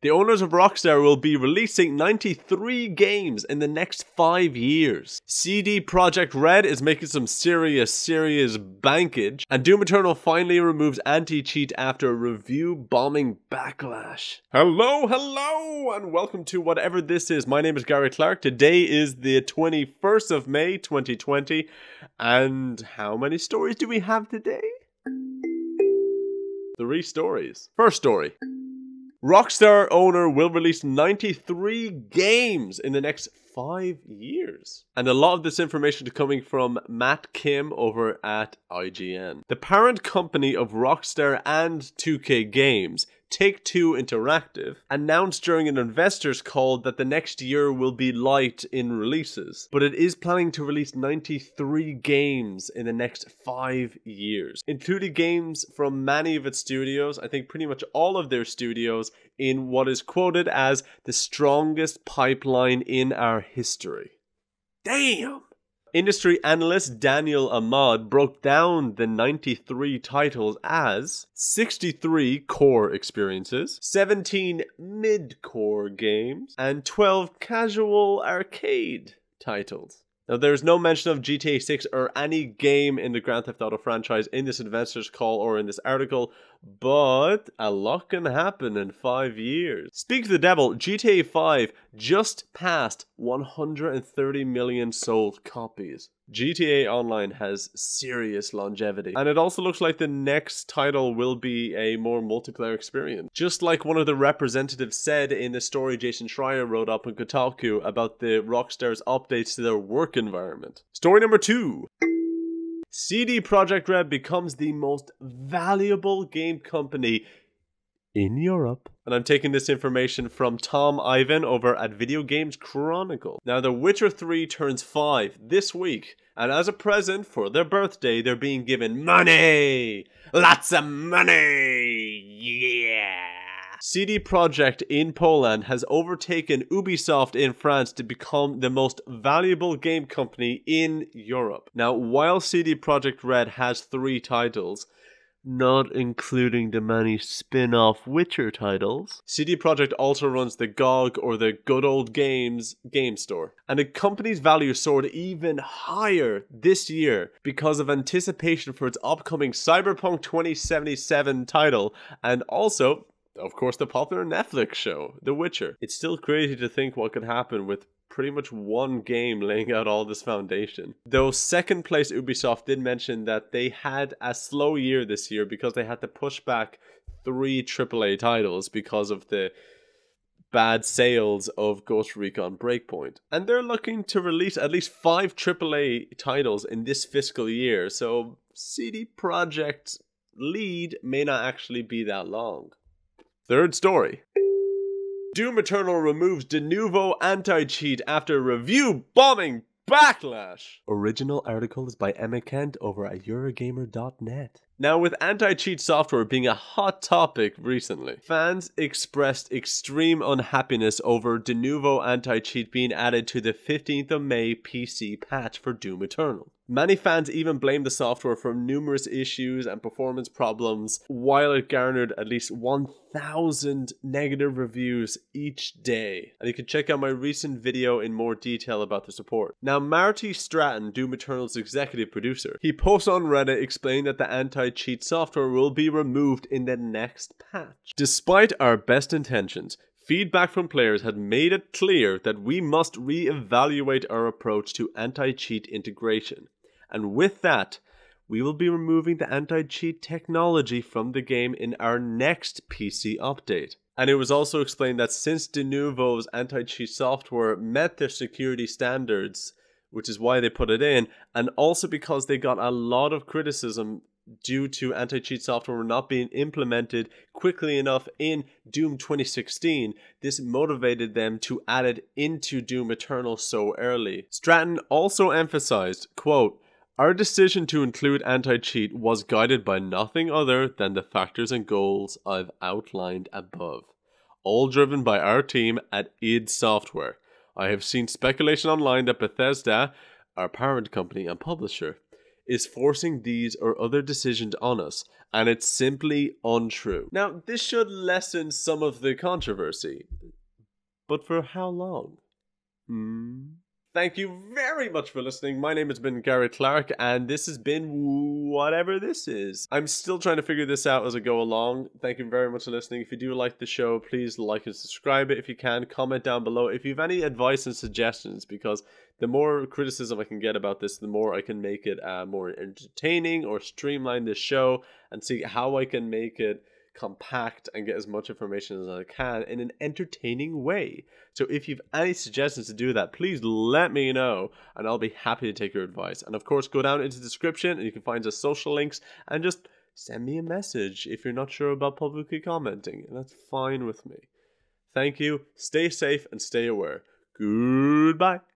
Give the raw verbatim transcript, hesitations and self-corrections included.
the owners of Rockstar will be releasing ninety-three games in the next five years. C D Projekt Red is making some serious, serious bankage, and Doom Eternal finally removes anti-cheat after a review bombing backlash. Hello, hello, and welcome to whatever this is. My name is Gary Clark. Today is the twenty-first of May, twenty twenty, and how many stories do we have today? Three stories. First story. Rockstar owner will release ninety-three games in the next five years. And a lot of this information is coming from Matt Kim over at I G N. The parent company of Rockstar and two K Games, Take-Two Interactive, announced during an investors call that the next year will be light in releases, but it is planning to release ninety-three games in the next five years, including games from many of its studios, I think pretty much all of their studios, in what is quoted as the strongest pipeline in our history. Damn! Industry analyst Daniel Ahmad broke down the ninety-three titles as sixty-three core experiences, seventeen mid-core games, and twelve casual arcade titles. Now, there's no mention of G T A six or any game in the Grand Theft Auto franchise in this investors call or in this article, but a lot can happen in five years. Speak to the devil, G T A five just passed one hundred thirty million sold copies. G T A Online has serious longevity, and it also looks like the next title will be a more multiplayer experience. Just like one of the representatives said in the story Jason Schreier wrote up on Kotaku about the Rockstar's updates to their work environment. Story number two. C D Projekt Red becomes the most valuable game company in Europe. And I'm taking this information from Tom Ivan over at Video Games Chronicle. Now, The Witcher three turns five this week, and as a present for their birthday, they're being given money! Lots of money! Yeah! C D Projekt in Poland has overtaken Ubisoft in France to become the most valuable game company in Europe. Now, while C D Projekt Red has three titles, not including the many spin-off Witcher titles, C D Projekt also runs the G O G, or the Good Old Games game store. And the company's value soared even higher this year because of anticipation for its upcoming Cyberpunk twenty seventy-seven title, and also, of course, the popular Netflix show, The Witcher. It's still crazy to think what could happen with pretty much one game laying out all this foundation. Though second place Ubisoft did mention that they had a slow year this year because they had to push back three triple A titles because of the bad sales of Ghost Recon Breakpoint. And they're looking to release at least five triple A titles in this fiscal year, so C D Projekt's lead may not actually be that long. Third story. Doom Eternal removes Denuvo anti-cheat after review bombing backlash. Original article is by Emma Kent over at Eurogamer dot net. Now, with anti-cheat software being a hot topic recently, fans expressed extreme unhappiness over Denuvo anti-cheat being added to the fifteenth of May P C patch for Doom Eternal. Many fans even blamed the software for numerous issues and performance problems, while it garnered at least one thousand negative reviews each day. And you can check out my recent video in more detail about the support. Now, Marty Stratton, Doom Eternal's executive producer, he posts on Reddit explaining that the anti-cheat cheat software will be removed in the next patch. Despite our best intentions, feedback from players had made it clear that we must re-evaluate our approach to anti-cheat integration. And with that, we will be removing the anti-cheat technology from the game in our next P C update. And it was also explained that since Denuvo's anti-cheat software met their security standards, which is why they put it in, and also because they got a lot of criticism due to anti-cheat software not being implemented quickly enough in Doom twenty sixteen, this motivated them to add it into Doom Eternal so early. Stratton also emphasized, quote, "Our decision to include anti-cheat was guided by nothing other than the factors and goals I've outlined above, all driven by our team at id Software. I have seen speculation online that Bethesda, our parent company and publisher, is forcing these or other decisions on us, and it's simply untrue. Now, this should lessen some of the controversy, but for how long? Hmm? Thank you very much for listening. My name has been Garrett Clark, and this has been whatever this is. I'm still trying to figure this out as I go along. Thank you very much for listening. If you do like the show, please like and subscribe it if you can. Comment down below if you have any advice and suggestions, because the more criticism I can get about this, the more I can make it uh, more entertaining or streamline this show and see how I can make it compact and get as much information as I can in an entertaining way. So if you've any suggestions to do that, please let me know, and I'll be happy to take your advice. And of course, go down into the description and you can find the social links, and just send me a message if you're not sure about publicly commenting, and that's fine with me. Thank you. Stay safe and stay aware. Goodbye.